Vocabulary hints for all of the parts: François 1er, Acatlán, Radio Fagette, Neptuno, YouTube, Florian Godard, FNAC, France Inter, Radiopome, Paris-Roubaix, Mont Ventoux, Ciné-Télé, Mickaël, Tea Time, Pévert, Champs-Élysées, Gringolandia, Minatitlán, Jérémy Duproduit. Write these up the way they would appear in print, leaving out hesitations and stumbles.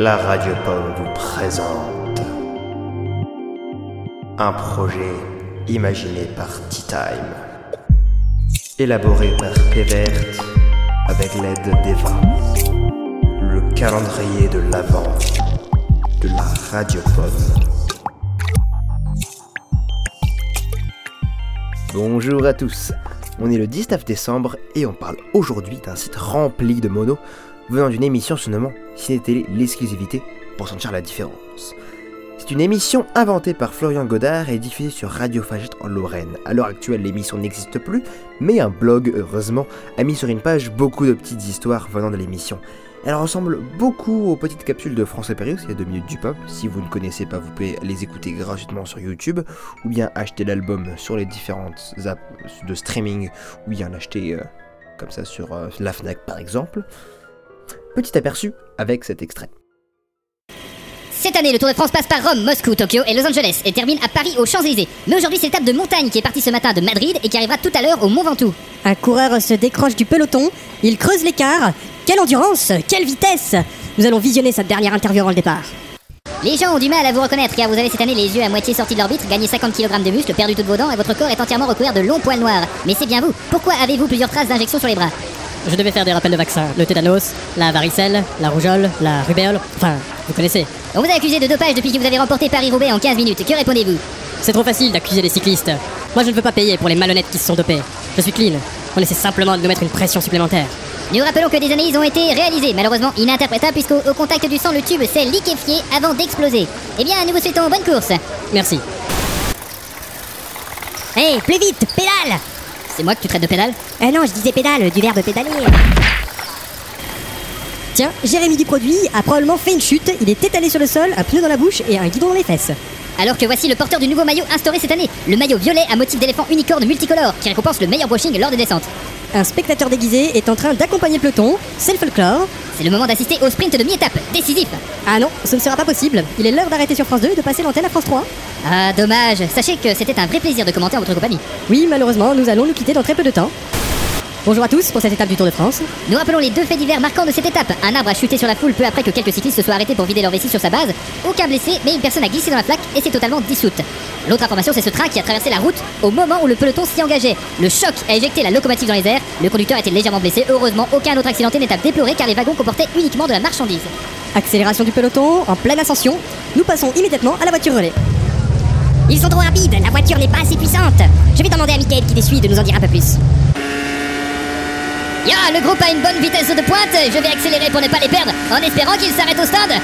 La Radiopome vous présente un projet imaginé par Tea Time, élaboré par Pévert avec l'aide d'Eva. Le calendrier de l'Avent de la Radiopome. Bonjour à tous, on est le 19 décembre et on parle aujourd'hui d'un site rempli de monos venant d'une émission se nommant Ciné-Télé, l'exclusivité pour sentir la différence. C'est une émission inventée par Florian Godard et diffusée sur Radio Fagette en Lorraine. À l'heure actuelle, l'émission n'existe plus, mais un blog, heureusement, a mis sur une page beaucoup de petites histoires venant de l'émission. Elle ressemble beaucoup aux petites capsules de France Inter, il y a 2 minutes du pain. Si vous ne connaissez pas, vous pouvez les écouter gratuitement sur YouTube, ou bien acheter l'album sur les différentes apps de streaming, ou bien l'acheter comme ça sur la FNAC par exemple. Petit aperçu avec cet extrait. Cette année, le Tour de France passe par Rome, Moscou, Tokyo et Los Angeles et termine à Paris aux Champs-Élysées. Mais aujourd'hui, c'est l'étape de montagne qui est partie ce matin de Madrid et qui arrivera tout à l'heure au Mont Ventoux. Un coureur se décroche du peloton, il creuse l'écart. Quelle endurance, quelle vitesse! Nous allons visionner sa dernière interview avant le départ. Les gens ont du mal à vous reconnaître car vous avez cette année les yeux à moitié sortis de l'orbite, gagné 50 kg de muscle, perdu toutes vos dents et votre corps est entièrement recouvert de longs poils noirs. Mais c'est bien vous, pourquoi avez-vous plusieurs traces d'injection sur les bras? Je devais faire des rappels de vaccins, le tétanos, la varicelle, la rougeole, la rubéole, enfin, vous connaissez. On vous a accusé de dopage depuis que vous avez remporté Paris-Roubaix en 15 minutes, que répondez-vous? C'est trop facile d'accuser les cyclistes. Moi je ne veux pas payer pour les malhonnêtes qui se sont dopés. Je suis clean, on essaie simplement de nous mettre une pression supplémentaire. Nous rappelons que des analyses ont été réalisées, malheureusement ininterprétables puisqu'au contact du sang, le tube s'est liquéfié avant d'exploser. Eh bien, nous vous souhaitons bonne course. Merci. Hey, plus vite, pédale! C'est moi que tu traites de pédale? Ah non, je disais pédale, du verbe pédaler. Tiens, Jérémy Duproduit a probablement fait une chute, il est étalé sur le sol, un pneu dans la bouche et un guidon dans les fesses. Alors que voici le porteur du nouveau maillot instauré cette année, le maillot violet à motif d'éléphant unicorne multicolore qui récompense le meilleur brushing lors des descentes. Un spectateur déguisé est en train d'accompagner le peloton, c'est le folklore. C'est le moment d'assister au sprint de mi-étape, décisif. Ah non, ce ne sera pas possible, il est l'heure d'arrêter sur France 2 et de passer l'antenne à France 3. Ah dommage, sachez que c'était un vrai plaisir de commenter en votre compagnie. Oui, malheureusement, nous allons nous quitter dans très peu de temps. Bonjour à tous pour cette étape du Tour de France. Nous rappelons les deux faits divers marquants de cette étape. Un arbre a chuté sur la foule peu après que quelques cyclistes se soient arrêtés pour vider leur vessie sur sa base. Aucun blessé, mais une personne a glissé dans la flaque et s'est totalement dissoute. L'autre information, c'est ce train qui a traversé la route au moment où le peloton s'y engageait. Le choc a éjecté la locomotive dans les airs. Le conducteur était légèrement blessé. Heureusement, aucun autre accidenté n'est à déplorer car les wagons comportaient uniquement de la marchandise. Accélération du peloton, en pleine ascension. Nous passons immédiatement à la voiture relais. Ils sont trop rapides, la voiture n'est pas assez puissante. Je vais demander à Mickaël qui les suit de nous en dire un peu plus. Ya, le groupe a une bonne vitesse de pointe, je vais accélérer pour ne pas les perdre, en espérant qu'ils s'arrêtent au stade.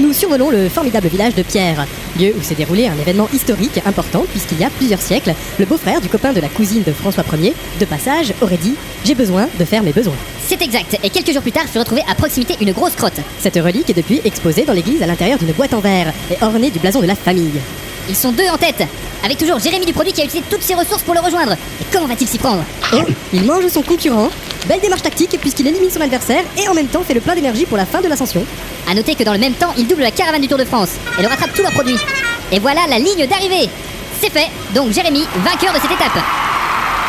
Nous survolons le formidable village de Pierre, lieu où s'est déroulé un événement historique important puisqu'il y a plusieurs siècles, le beau-frère du copain de la cousine de François 1er, de passage, aurait dit « J'ai besoin de faire mes besoins ». C'est exact, et quelques jours plus tard fut retrouvée à proximité une grosse crotte. Cette relique est depuis exposée dans l'église à l'intérieur d'une boîte en verre et ornée du blason de la famille. Ils sont deux en tête, avec toujours Jérémy Duproduit qui a utilisé toutes ses ressources pour le rejoindre. Et comment va-t-il s'y prendre? Oh, il mange son concurrent. Belle démarche tactique puisqu'il élimine son adversaire et en même temps fait le plein d'énergie pour la fin de l'ascension. A noter que dans le même temps, il double la caravane du Tour de France et le rattrape tous leurs produits. Et voilà la ligne d'arrivée. C'est fait, donc Jérémy, vainqueur de cette étape.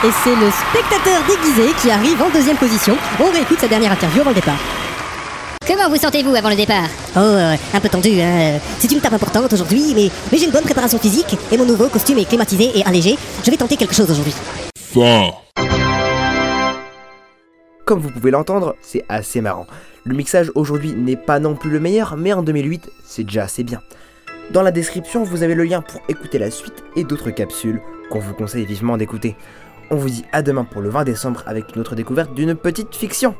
Et c'est le spectateur déguisé qui arrive en deuxième position. On réécoute sa dernière interview avant le départ. Comment vous sentez-vous avant le départ? Oh, un peu tendu, hein. C'est une étape importante aujourd'hui, mais j'ai une bonne préparation physique et mon nouveau costume est climatisé et allégé. Je vais tenter quelque chose aujourd'hui. Fort. Comme vous pouvez l'entendre, c'est assez marrant. Le mixage aujourd'hui n'est pas non plus le meilleur, mais en 2008, c'est déjà assez bien. Dans la description, vous avez le lien pour écouter la suite et d'autres capsules qu'on vous conseille vivement d'écouter. On vous dit à demain pour le 20 décembre avec une autre découverte d'une petite fiction.